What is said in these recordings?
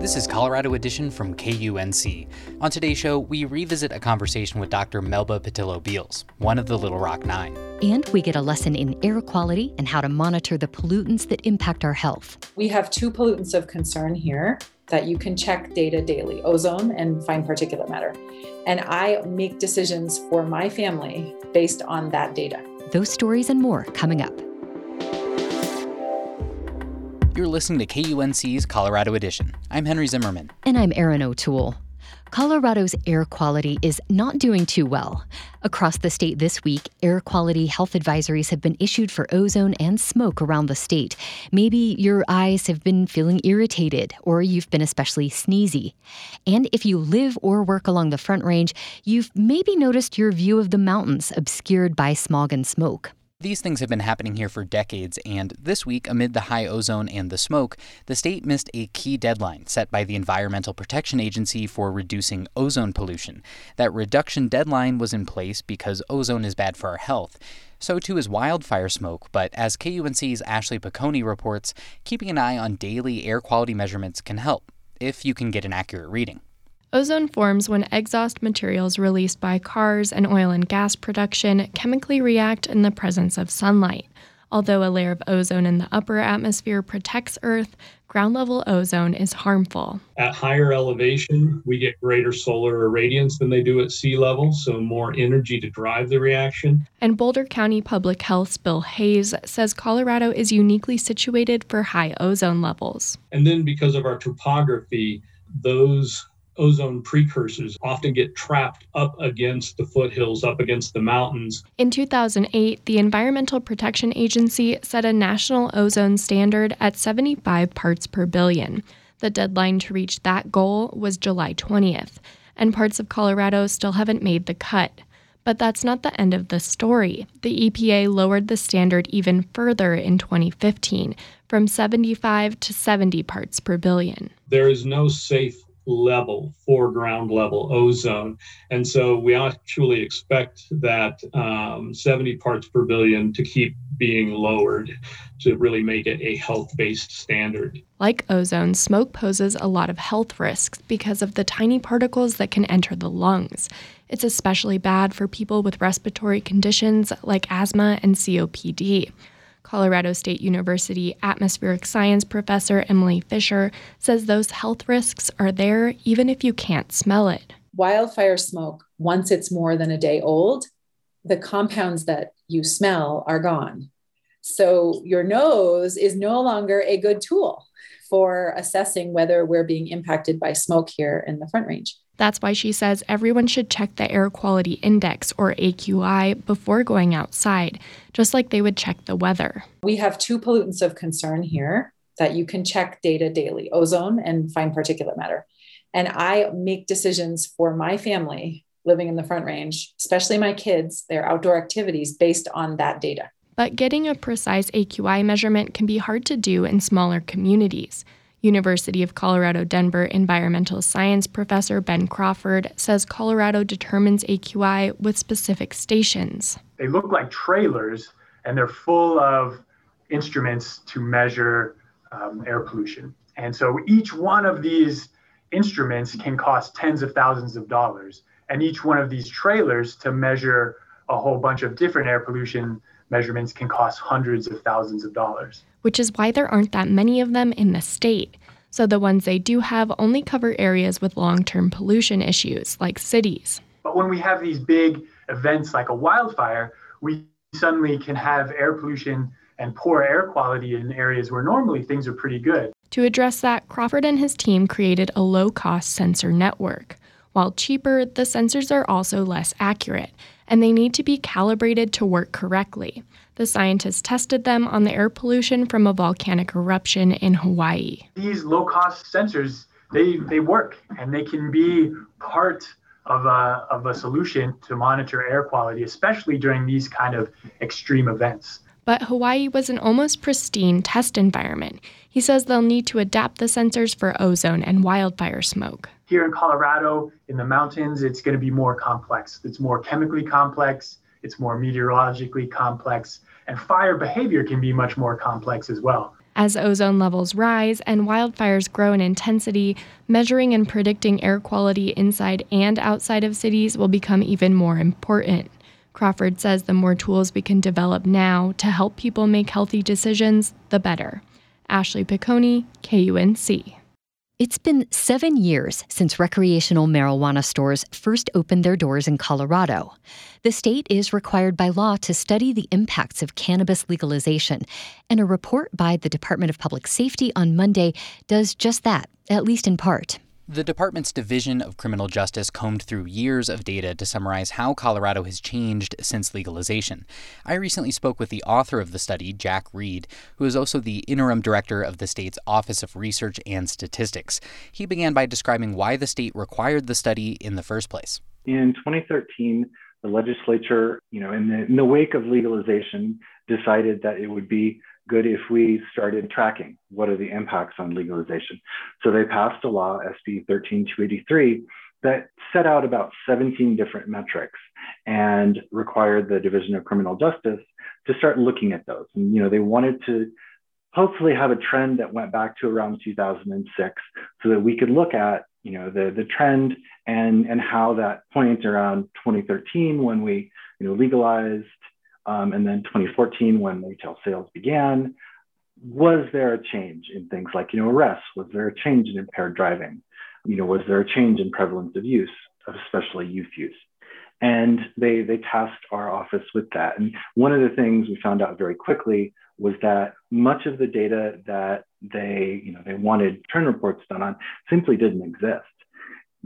This is Colorado Edition from KUNC. On today's show, we revisit a conversation with Dr. Melba Patillo Beals, one of the Little Rock Nine. And we get a lesson in air quality and how to monitor the pollutants that impact our health. We have two pollutants of concern here that you can check data daily, ozone and fine particulate matter. And I make decisions for my family based on that data. Those stories and more coming up. You're listening to KUNC's Colorado Edition. I'm Henry Zimmerman. And I'm Erin O'Toole. Colorado's air quality is not doing too well. Across the state this week, air quality health advisories have been issued for ozone and smoke around the state. Maybe your eyes have been feeling irritated, or you've been especially sneezy. And if you live or work along the Front Range, you've maybe noticed your view of the mountains obscured by smog and smoke. These things have been happening here for decades, and this week, amid the high ozone and the smoke, the state missed a key deadline set by the Environmental Protection Agency for reducing ozone pollution. That reduction deadline was in place because ozone is bad for our health. So too is wildfire smoke, but as KUNC's Ashley Picconi reports, keeping an eye on daily air quality measurements can help, if you can get an accurate reading. Ozone forms when exhaust materials released by cars and oil and gas production chemically react in the presence of sunlight. Although a layer of ozone in the upper atmosphere protects Earth, ground-level ozone is harmful. At higher elevation, we get greater solar irradiance than they do at sea level, so more energy to drive the reaction. And Boulder County Public Health's Bill Hayes says Colorado is uniquely situated for high ozone levels. And then because of our topography, those ozone precursors often get trapped up against the foothills, up against the mountains. In 2008, the Environmental Protection Agency set a national ozone standard at 75 parts per billion. The deadline to reach that goal was July 20th, and parts of Colorado still haven't made the cut. But that's not the end of the story. The EPA lowered the standard even further in 2015, from 75 to 70 parts per billion. There is no safe level for ground level ozone. And so we actually expect that 70 parts per billion to keep being lowered to really make it a health-based standard. Like ozone, smoke poses a lot of health risks because of the tiny particles that can enter the lungs. It's especially bad for people with respiratory conditions like asthma and COPD. Colorado State University atmospheric science professor Emily Fisher says those health risks are there even if you can't smell it. Wildfire smoke, once it's more than a day old, the compounds that you smell are gone. So your nose is no longer a good tool for assessing whether we're being impacted by smoke here in the Front Range. That's why she says everyone should check the Air Quality Index, or AQI, before going outside, just like they would check the weather. We have two pollutants of concern here that you can check data daily, ozone and fine particulate matter. And I make decisions for my family living in the Front Range, especially my kids, their outdoor activities, based on that data. But getting a precise AQI measurement can be hard to do in smaller communities. University of Colorado Denver environmental science professor Ben Crawford says Colorado determines AQI with specific stations. They look like trailers, and they're full of instruments to measure air pollution. And so each one of these instruments can cost tens of thousands of dollars. And each one of these trailers to measure a whole bunch of different air pollution measurements can cost hundreds of thousands of dollars. Which is why there aren't that many of them in the state. So the ones they do have only cover areas with long-term pollution issues, like cities. But when we have these big events like a wildfire, we suddenly can have air pollution and poor air quality in areas where normally things are pretty good. To address that, Crawford and his team created a low-cost sensor network. While cheaper, the sensors are also less accurate, and they need to be calibrated to work correctly. The scientists tested them on the air pollution from a volcanic eruption in Hawaii. These low-cost sensors they work and they can be part of a solution to monitor air quality, especially during these kind of extreme events. But Hawaii was an almost pristine test environment. He says they'll need to adapt the sensors for ozone and wildfire smoke. Here in Colorado, in the mountains, it's going to be more complex. It's more chemically complex. It's more meteorologically complex. And fire behavior can be much more complex as well. As ozone levels rise and wildfires grow in intensity, measuring and predicting air quality inside and outside of cities will become even more important. Crawford says the more tools we can develop now to help people make healthy decisions, the better. Ashley Picconi, KUNC. It's been 7 years since recreational marijuana stores first opened their doors in Colorado. The state is required by law to study the impacts of cannabis legalization, and a report by the Department of Public Safety on Monday does just that, at least in part. The department's Division of Criminal Justice combed through years of data to summarize how Colorado has changed since legalization. I recently spoke with the author of the study, Jack Reed, who is also the interim director of the state's Office of Research and Statistics. He began by describing why the state required the study in the first place. In 2013, the legislature, in the wake of legalization, decided that it would be good if we started tracking what are the impacts on legalization. So they passed a law, SB 13283, that set out about 17 different metrics and required the Division of Criminal Justice to start looking at those. And, they wanted to hopefully have a trend that went back to around 2006 so that we could look at, the trend and how that point around 2013 when we, legalized, and then 2014, when retail sales began, was there a change in things like, arrests? Was there a change in impaired driving? Was there a change in prevalence of use, especially youth use? And they tasked our office with that. And one of the things we found out very quickly was that much of the data that they wanted trend reports done on simply didn't exist.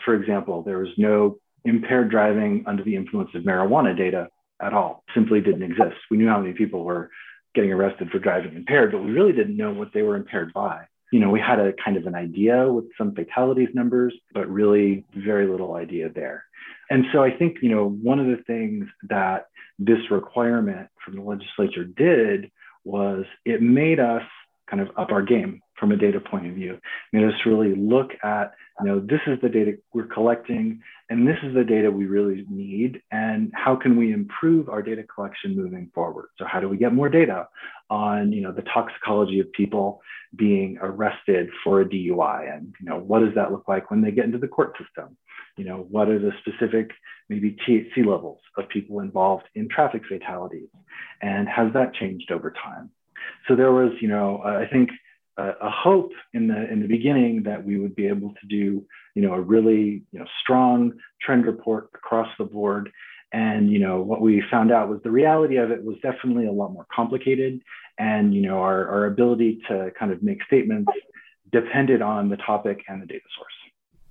For example, there was no impaired driving under the influence of marijuana data at all, simply didn't exist. We knew how many people were getting arrested for driving impaired, but we really didn't know what they were impaired by. We had a kind of an idea with some fatalities numbers, but really very little idea there. And so I think, one of the things that this requirement from the legislature did was it made us kind of up our game from a data point of view. It made us really look at, this is the data we're collecting, and this is the data we really need, and how can we improve our data collection moving forward? So how do we get more data on, the toxicology of people being arrested for a DUI? And, what does that look like when they get into the court system? What are the specific, maybe THC levels of people involved in traffic fatalities? And has that changed over time? So there was, I think, a hope in the beginning that we would be able to do, a really strong trend report across the board. And, what we found out was the reality of it was definitely a lot more complicated. And, our ability to kind of make statements depended on the topic and the data source.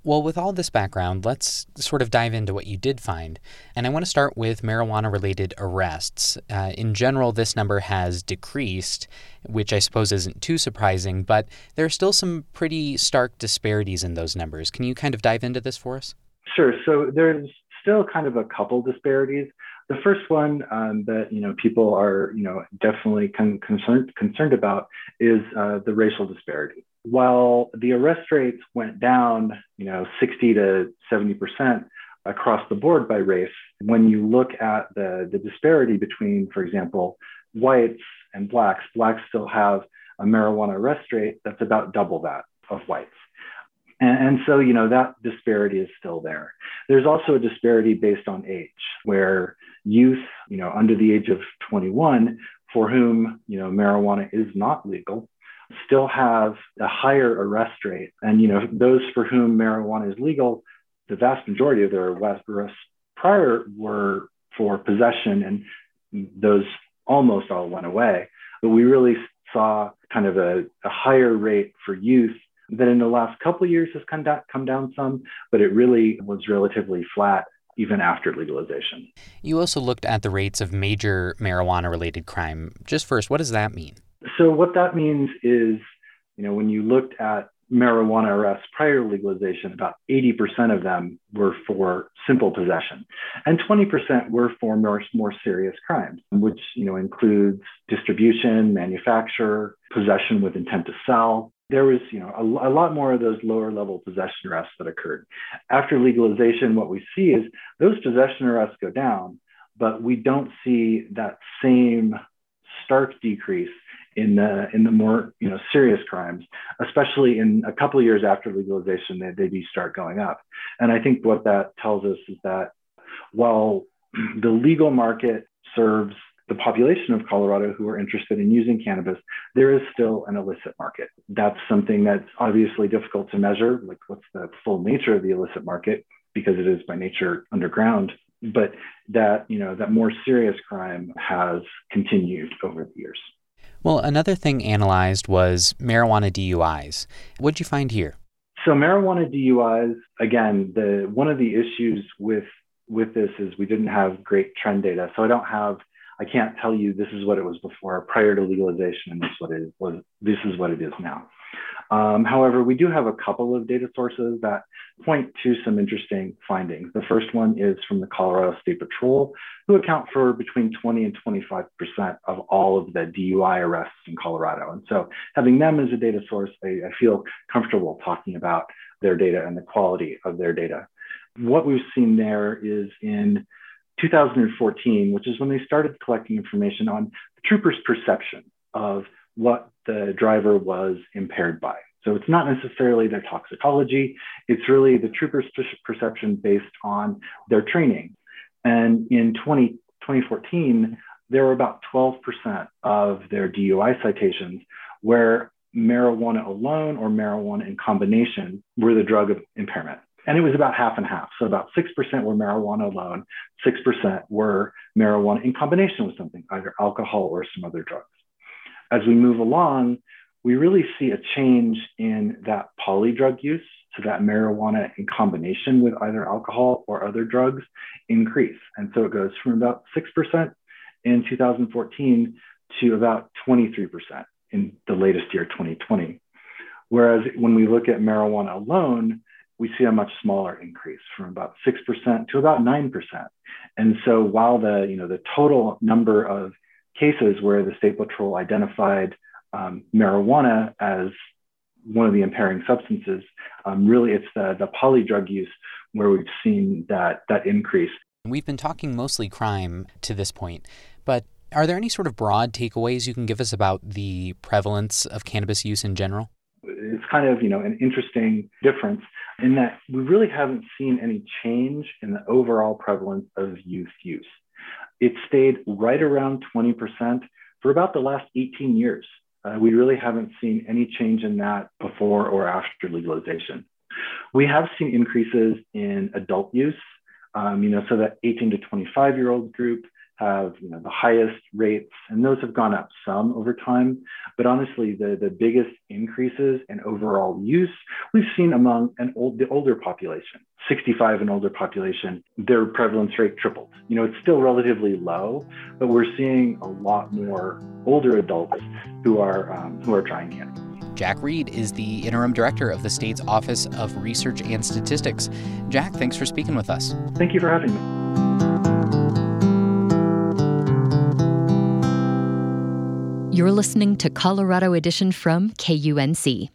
Well, with all this background, let's sort of dive into what you did find. And I want to start with marijuana-related arrests. In general, this number has decreased, which I suppose isn't too surprising, but there are still some pretty stark disparities in those numbers. Can you kind of dive into this for us? Sure. So there's still kind of a couple disparities. The first one that, people are, definitely concerned about is the racial disparity. While the arrest rates went down, 60 to 70% across the board by race, when you look at the disparity between, for example, whites and blacks, blacks still have a marijuana arrest rate that's about double that of whites. And so, that disparity is still there. There's also a disparity based on age, where youth, under the age of 21, for whom, marijuana is not legal, still have a higher arrest rate. And, those for whom marijuana is legal, the vast majority of their arrests prior were for possession, and those almost all went away. But we really saw kind of a higher rate for youth that in the last couple of years has come down some, but it really was relatively flat even after legalization. You also looked at the rates of major marijuana-related crime. Just first, what does that mean? So what that means is, when you looked at marijuana arrests prior to legalization, about 80% of them were for simple possession, and 20% were for more serious crimes, which includes distribution, manufacture, possession with intent to sell. There was a lot more of those lower level possession arrests that occurred. After legalization, what we see is those possession arrests go down, but we don't see that same stark decrease in the more serious crimes, especially in a couple of years after legalization, they do start going up. And I think what that tells us is that while the legal market serves the population of Colorado who are interested in using cannabis, there is still an illicit market. That's something that's obviously difficult to measure, like what's the full nature of the illicit market, because it is by nature underground. But that more serious crime has continued over the years. Well, another thing analyzed was marijuana DUIs. What'd you find here? So marijuana DUIs, again, one of the issues with this is we didn't have great trend data. So I can't tell you this is what it was before, prior to legalization, and this is what it is now. However, we do have a couple of data sources that point to some interesting findings. The first one is from the Colorado State Patrol, who account for between 20 and 25% of all of the DUI arrests in Colorado. And so having them as a data source, I feel comfortable talking about their data and the quality of their data. What we've seen there is in 2014, which is when they started collecting information on the trooper's perception of what the driver was impaired by. So it's not necessarily their toxicology, it's really the trooper's perception based on their training. And in 2014, there were about 12% of their DUI citations where marijuana alone or marijuana in combination were the drug of impairment. And it was about half and half. So about 6% were marijuana alone, 6% were marijuana in combination with something, either alcohol or some other drugs. As we move along, we really see a change in that polydrug use, so that marijuana in combination with either alcohol or other drugs increase. And so it goes from about 6% in 2014 to about 23% in the latest year, 2020. Whereas when we look at marijuana alone, we see a much smaller increase from about 6% to about 9%. And so while the total number of cases where the State Patrol identified marijuana as one of the impairing substances, really it's the polydrug use where we've seen that increase. We've been talking mostly crime to this point, but are there any sort of broad takeaways you can give us about the prevalence of cannabis use in general? It's kind of, an interesting difference in that we really haven't seen any change in the overall prevalence of youth use. It stayed right around 20% for about the last 18 years. We really haven't seen any change in that before or after legalization. We have seen increases in adult use, so that 18 to 25-year-old group have the highest rates, and those have gone up some over time. But honestly, the biggest increases in overall use we've seen among the older population, 65 and older population, their prevalence rate tripled. It's still relatively low, but we're seeing a lot more older adults who are trying cannabis. Jack Reed is the interim director of the state's Office of Research and Statistics. Jack, thanks for speaking with us. Thank you for having me. You're listening to Colorado Edition from KUNC.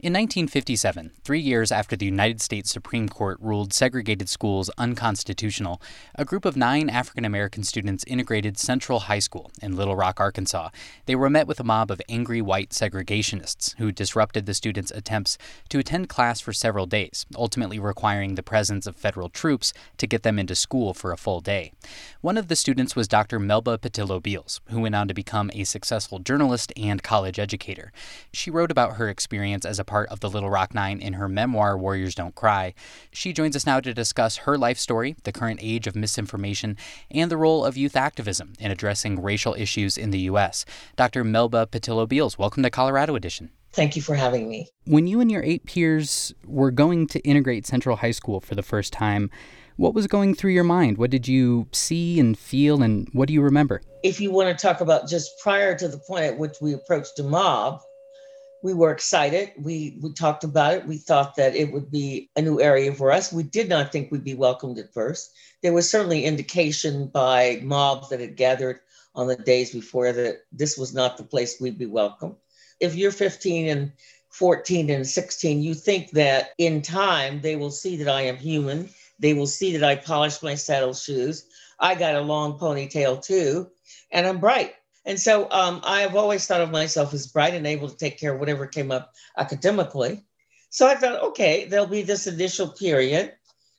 In 1957, 3 years after the United States Supreme Court ruled segregated schools unconstitutional, a group of 9 African-American students integrated Central High School in Little Rock, Arkansas. They were met with a mob of angry white segregationists who disrupted the students' attempts to attend class for several days, ultimately requiring the presence of federal troops to get them into school for a full day. One of the students was Dr. Melba Patillo Beals, who went on to become a successful journalist and college educator. She wrote about her experience as a part of the Little Rock Nine in her memoir, Warriors Don't Cry. She joins us now to discuss her life story, the current age of misinformation, and the role of youth activism in addressing racial issues in the U.S. Dr. Melba Patillo Beals, welcome to Colorado Edition. Thank you for having me. When you and your 8 peers were going to integrate Central High School for the first time, what was going through your mind? What did you see and feel, and what do you remember? If you want to talk about just prior to the point at which we approached a mob, We were excited. We talked about it. We thought that it would be a new area for us. We did not think we'd be welcomed at first. There was certainly indication by mobs that had gathered on the days before that this was not the place we'd be welcome. If you're 15 and 14 and 16, you think that in time they will see that I am human. They will see that I polished my saddle shoes. I got a long ponytail too, and I'm bright. And so I've always thought of myself as bright and able to take care of whatever came up academically. So I thought, okay, there'll be this initial period.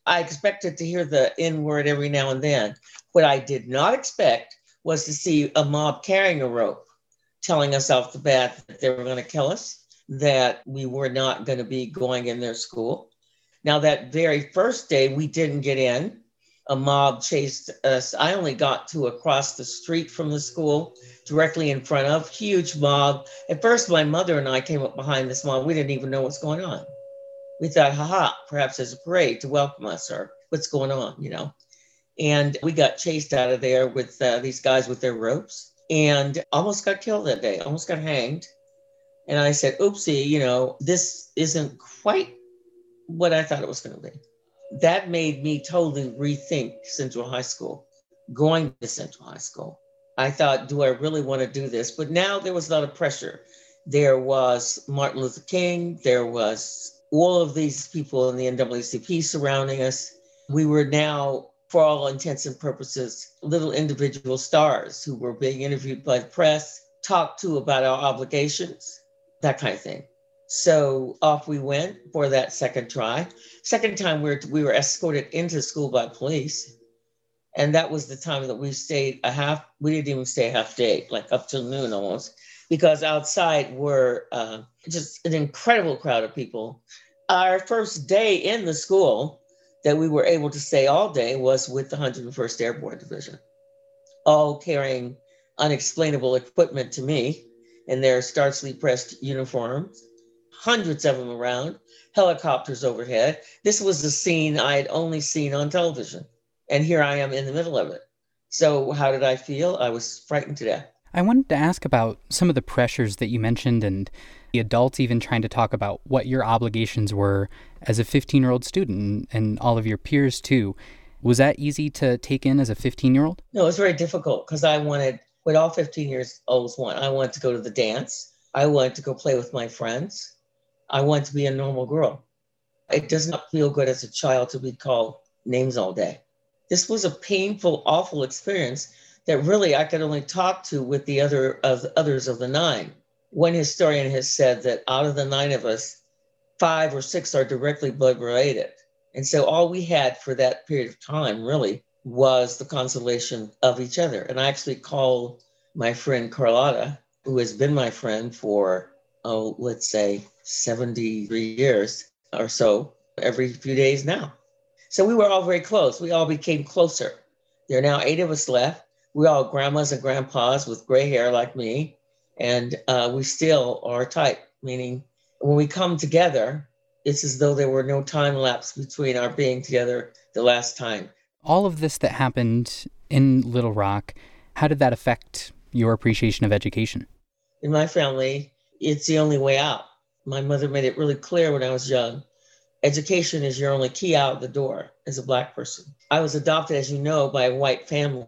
I expected to hear the N-word every now and then. What I did not expect was to see a mob carrying a rope, telling us off the bat that they were going to kill us, that we were not going to be going in their school. Now, that very first day, we didn't get in. A mob chased us. I only got to across the street from the school, directly in front of, huge mob. At first, my mother and I came up behind this mob. We didn't even know what's going on. We thought, perhaps there's a parade to welcome us, or what's going on, you know? And we got chased out of there with these guys with their ropes, and almost got killed that day, almost got hanged. And I said, oopsie, you know, this isn't quite what I thought it was going to be. That made me totally rethink Central High School, going to Central High School. I thought, do I really want to do this? But now there was a lot of pressure. There was Martin Luther King. There was all of these people in the NAACP surrounding us. We were now, for all intents and purposes, little individual stars who were being interviewed by the press, talked to about our obligations, that kind of thing. So off we went for that second try. Second time we were escorted into school by police. And that was the time that we stayed we didn't even stay a half day, like up till noon almost, because outside were just an incredible crowd of people. Our first day in the school that we were able to stay all day was with the 101st Airborne Division, all carrying unexplainable equipment to me in their starchly pressed uniforms. Hundreds of them around, helicopters overhead. This was a scene I had only seen on television. And here I am in the middle of it. So how did I feel? I was frightened to death. I wanted to ask about some of the pressures that you mentioned and the adults even trying to talk about what your obligations were as a 15-year-old student and all of your peers too. Was that easy to take in as a 15-year-old? No, it was very difficult because I wanted what all 15-year-olds want. I wanted to go to the dance. I wanted to go play with my friends. I want to be a normal girl. It does not feel good as a child to be called names all day. This was a painful, awful experience that really I could only talk to with the others of the nine. One historian has said that out of the nine of us, 5 or 6 are directly blood related. And so all we had for that period of time really was the consolation of each other. And I actually called my friend Carlotta, who has been my friend for, let's say, 73 years or so every few days now. So we were all very close. We all became closer. There are now 8 of us left. We're all grandmas and grandpas with gray hair like me. And we still are tight, meaning when we come together, it's as though there were no time lapse between our being together the last time. All of this that happened in Little Rock, how did that affect your appreciation of education? In my family, it's the only way out. My mother made it really clear when I was young, education is your only key out the door as a Black person. I was adopted, as you know, by a white family,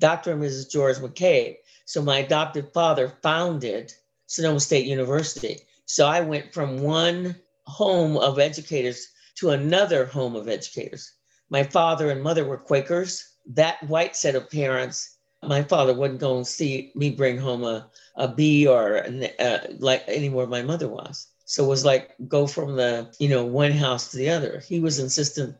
Dr. and Mrs. George McCabe. So my adopted father founded Sonoma State University. So I went from one home of educators to another home of educators. My father and mother were Quakers. That white set of parents, my father wasn't going to see me bring home a B or like any more my mother was. So it was like go from the, one house to the other. He was insistent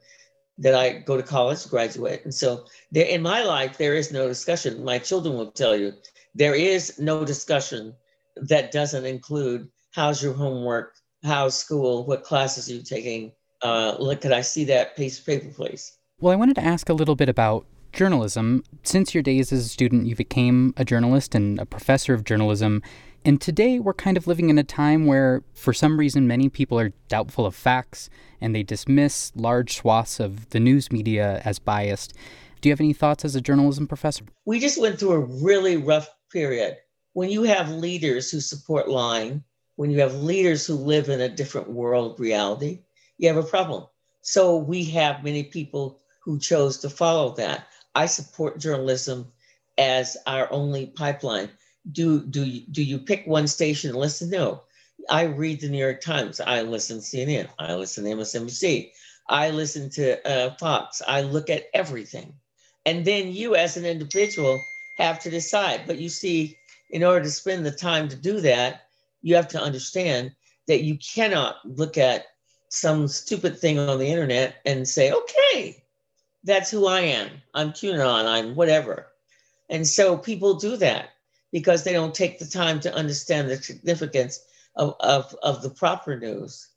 that I go to college, graduate. And so there, in my life, there is no discussion. My children will tell you there is no discussion that doesn't include how's your homework, how's school, what classes are you taking? Could I see that piece of paper, please? Well, I wanted to ask a little bit about journalism. Since your days as a student, you became a journalist and a professor of journalism. And today we're kind of living in a time where, for some reason, many people are doubtful of facts and they dismiss large swaths of the news media as biased. Do you have any thoughts as a journalism professor? We just went through a really rough period. When you have leaders who support lying, when you have leaders who live in a different world reality, you have a problem. So we have many people who chose to follow that. I support journalism as our only pipeline. Do you pick one station and listen? No. I read the New York Times. I listen to CNN. I listen to MSNBC. I listen to Fox. I look at everything. And then you as an individual have to decide. But you see, in order to spend the time to do that, you have to understand that you cannot look at some stupid thing on the internet and say, okay, that's who I am. I'm QAnon, I'm whatever. And so people do that because they don't take the time to understand the significance of the proper news.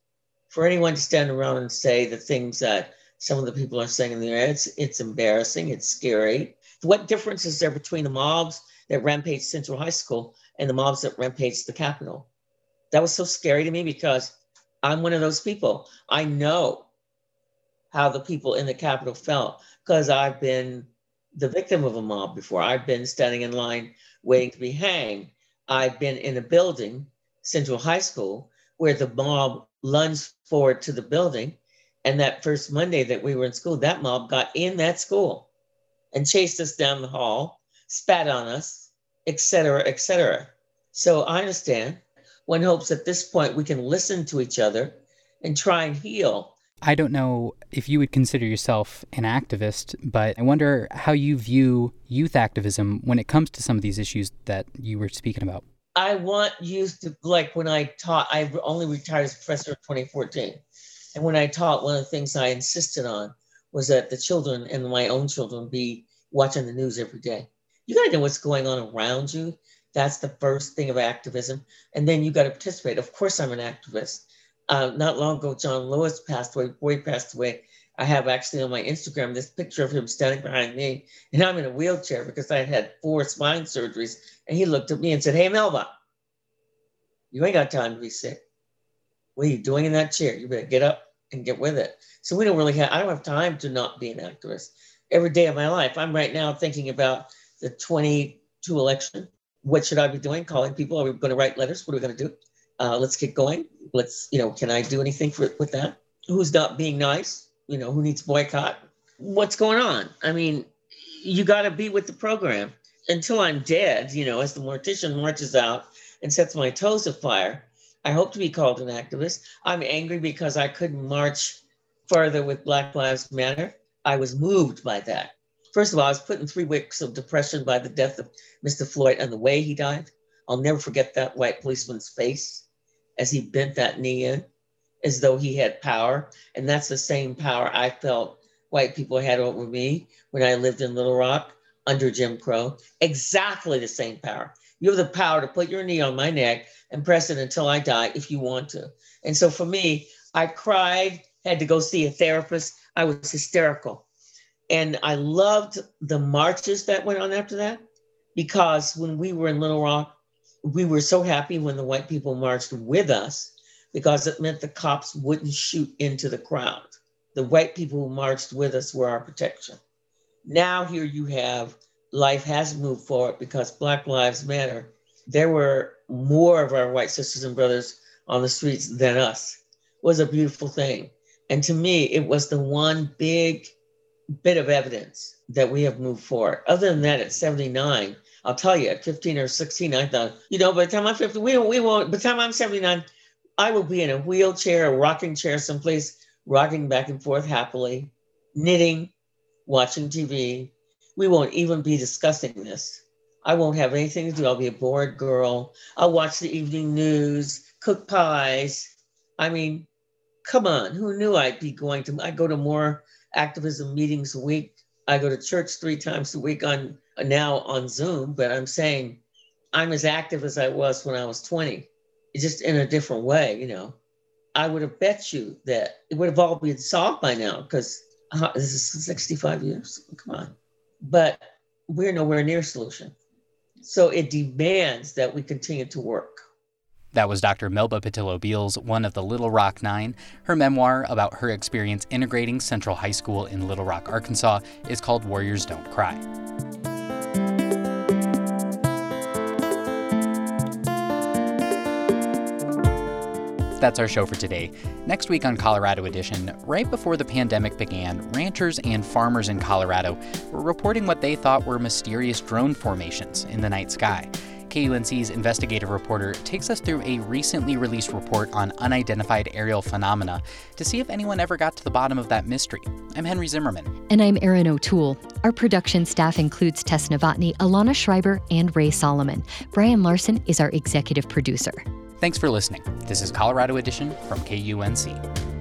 For anyone to stand around and say the things that some of the people are saying in the internet, it's embarrassing, it's scary. What difference is there between the mobs that rampaged Central High School and the mobs that rampaged the Capitol? That was so scary to me because I'm one of those people. I know how the people in the Capitol felt because I've been the victim of a mob before. I've been standing in line waiting to be hanged. I've been in a building, Central High School, where the mob lunged forward to the building. And that first Monday that we were in school, that mob got in that school and chased us down the hall, spat on us, et cetera, et cetera. So I understand. One hopes at this point we can listen to each other and try and heal. I don't know if you would consider yourself an activist, but I wonder how you view youth activism when it comes to some of these issues that you were speaking about. I want youth to, like when I taught, I only retired as a professor in 2014. And when I taught, one of the things I insisted on was that the children and my own children be watching the news every day. You got to know what's going on around you. That's the first thing of activism. And then you got to participate. Of course, I'm an activist. Not long ago, John Lewis passed away. Before he passed away, I have actually on my Instagram this picture of him standing behind me. And I'm in a wheelchair because I had 4 spine surgeries. And he looked at me and said, hey, Melba, you ain't got time to be sick. What are you doing in that chair? You better get up and get with it. So we don't really have, I don't have time to not be an activist. Every day of my life, I'm right now thinking about the 22 election. What should I be doing? Calling people? Are we going to write letters? What are we going to do? Let's get going. Let's, you know, can I do anything with that? Who's not being nice? You know, who needs boycott? What's going on? I mean, you got to be with the program. Until I'm dead, you know, as the mortician marches out and sets my toes afire, I hope to be called an activist. I'm angry because I couldn't march further with Black Lives Matter. I was moved by that. First of all, I was put in 3 weeks of depression by the death of Mr. Floyd and the way he died. I'll never forget that white policeman's face as he bent that knee in as though he had power. And that's the same power I felt white people had over me when I lived in Little Rock under Jim Crow. Exactly the same power. You have the power to put your knee on my neck and press it until I die if you want to. And so for me, I cried, had to go see a therapist. I was hysterical. And I loved the marches that went on after that, because when we were in Little Rock, we were so happy when the white people marched with us, because it meant the cops wouldn't shoot into the crowd. The white people who marched with us were our protection. Now here you have, life has moved forward because Black Lives Matter. There were more of our white sisters and brothers on the streets than us. It was a beautiful thing. And to me, it was the one big bit of evidence that we have moved forward. Other than that, at 79, I'll tell you, at 15 or 16, I thought, you know, by the time I'm 50, we won't, by the time I'm 79, I will be in a wheelchair, a rocking chair someplace, rocking back and forth happily, knitting, watching TV. We won't even be discussing this. I won't have anything to do. I'll be a bored girl. I'll watch the evening news, cook pies. I mean, come on, who knew I'd be going to, I go to more activism meetings a week. I go to church 3 times a week on now on Zoom, but I'm saying I'm as active as I was when I was 20, just in a different way, you know. I would have bet you that it would have all been solved by now because this is 65 years, come on. But we're nowhere near a solution. So it demands that we continue to work. That was Dr. Melba Patillo Beals, one of the Little Rock Nine. Her memoir about her experience integrating Central High School in Little Rock, Arkansas, is called Warriors Don't Cry. that's our show for today. Next week on Colorado Edition, right before the pandemic began, ranchers and farmers in Colorado were reporting what they thought were mysterious drone formations in the night sky. KUNC's investigative reporter takes us through a recently released report on unidentified aerial phenomena to see if anyone ever got to the bottom of that mystery. I'm Henry Zimmerman. And I'm Erin O'Toole. Our production staff includes Tess Novotny, Alana Schreiber, and Ray Solomon. Brian Larson is our executive producer. Thanks for listening. This is Colorado Edition from KUNC.